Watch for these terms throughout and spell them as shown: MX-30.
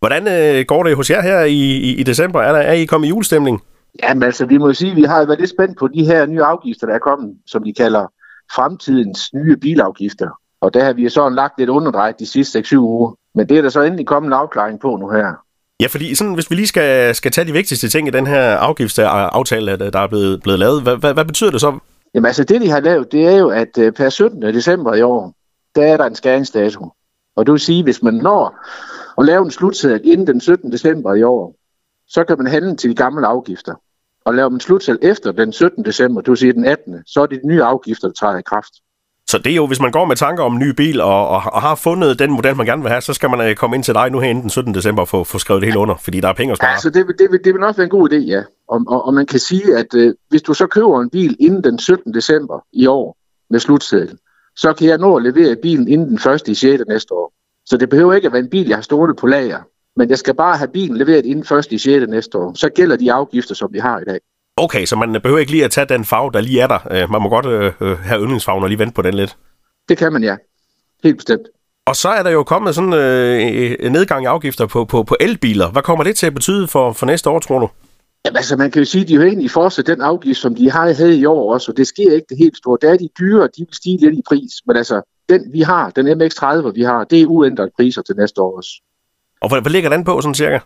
Hvordan går det hos jer her i december? Er I kommet i julestemning? Jamen altså, vi må jo sige, at vi har været lidt spændt på de her nye afgifter, der er kommet, som de kalder fremtidens nye bilafgifter. Og der har vi sådan lagt lidt underdrejet de sidste 6-7 uger. Men det er der så endelig kommet en afklaring på nu her. Ja, fordi sådan, hvis vi lige skal tage de vigtigste ting i den her afgiftsaftale, der er blevet lavet, hvad betyder det så? Jamen altså, det de har lavet, det er jo, at per 17. december i år, der er der en skæringsdato. Og det vil sige, hvis man når at lave en slutsalg inden den 17. december i år, så kan man handle til de gamle afgifter. Og laver man slutsalg efter den 17. december, det vil sige den 18., så er det de nye afgifter, der træder i kraft. Så det er jo, hvis man går med tanker om en ny bil og har fundet den model, man gerne vil have, så skal man komme ind til dig nu her inden den 17. december og få skrevet det hele under, fordi der er penge at spare. Altså, det vil nok være en god idé, ja. Og man kan sige, at hvis du så køber en bil inden den 17. december i år med slutsedlen, så kan jeg nå at levere bilen inden den 1. i 6. næste år. Så det behøver ikke at være en bil, jeg har stående på lager, men jeg skal bare have bilen leveret inden 1. i 6. næste år. Så gælder de afgifter, som vi har i dag. Okay, så man behøver ikke lige at tage den farve, der lige er der. Man må godt have yndlingsfarven og lige vente på den lidt. Det kan man, ja. Helt bestemt. Og så er der jo kommet sådan en nedgang i afgifter på elbiler. Hvad kommer det til at betyde for næste år, tror du? Jamen altså, man kan jo sige, at de jo egentlig fortsætter den afgift, som de havde i år også, og det sker ikke det helt store. Der er de dyre, de vil stige lidt i pris, men altså, den vi har, den MX-30, vi har, det er uændret priser til næste år også. Og hvad ligger den på, sådan cirka?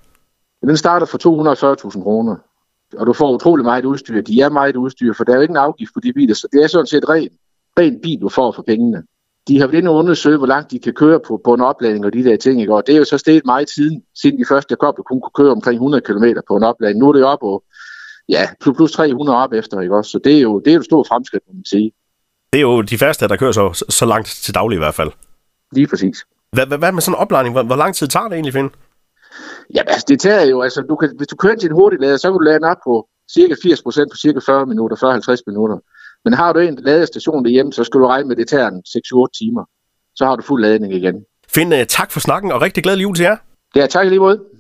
Den starter for 240.000 kroner. Og du får utrolig meget udstyr. De er meget udstyr, for der er jo ikke en afgift på de biler, så det er sådan set ren bil, du får for pengene. De har været inde og undersøge, hvor langt de kan køre på en opladning og de der ting, ikke? Og det er jo så steget meget siden de første kobler kun kunne køre omkring 100 km på en opladning. Nu er det op og ja, plus 300 op efter, ikke også? Så det er jo et stort fremskridt, kan man sige. Det er jo de færreste, der kører så langt til daglig i hvert fald. Lige præcis. Hvad med sådan en opladning? Hvor lang tid tager det egentlig, Finn? Ja, altså det tager jo, altså hvis du kører til en hurtiglader, så kan du lade den op på cirka 80% på cirka 40 minutter, 40-50 minutter. Men har du en ladestation derhjemme, så skal du regne med det tager 6-8 timer. Så har du fuld ladning igen. Finn, tak for snakken og rigtig glad jul til jer. Ja, tak lige måde.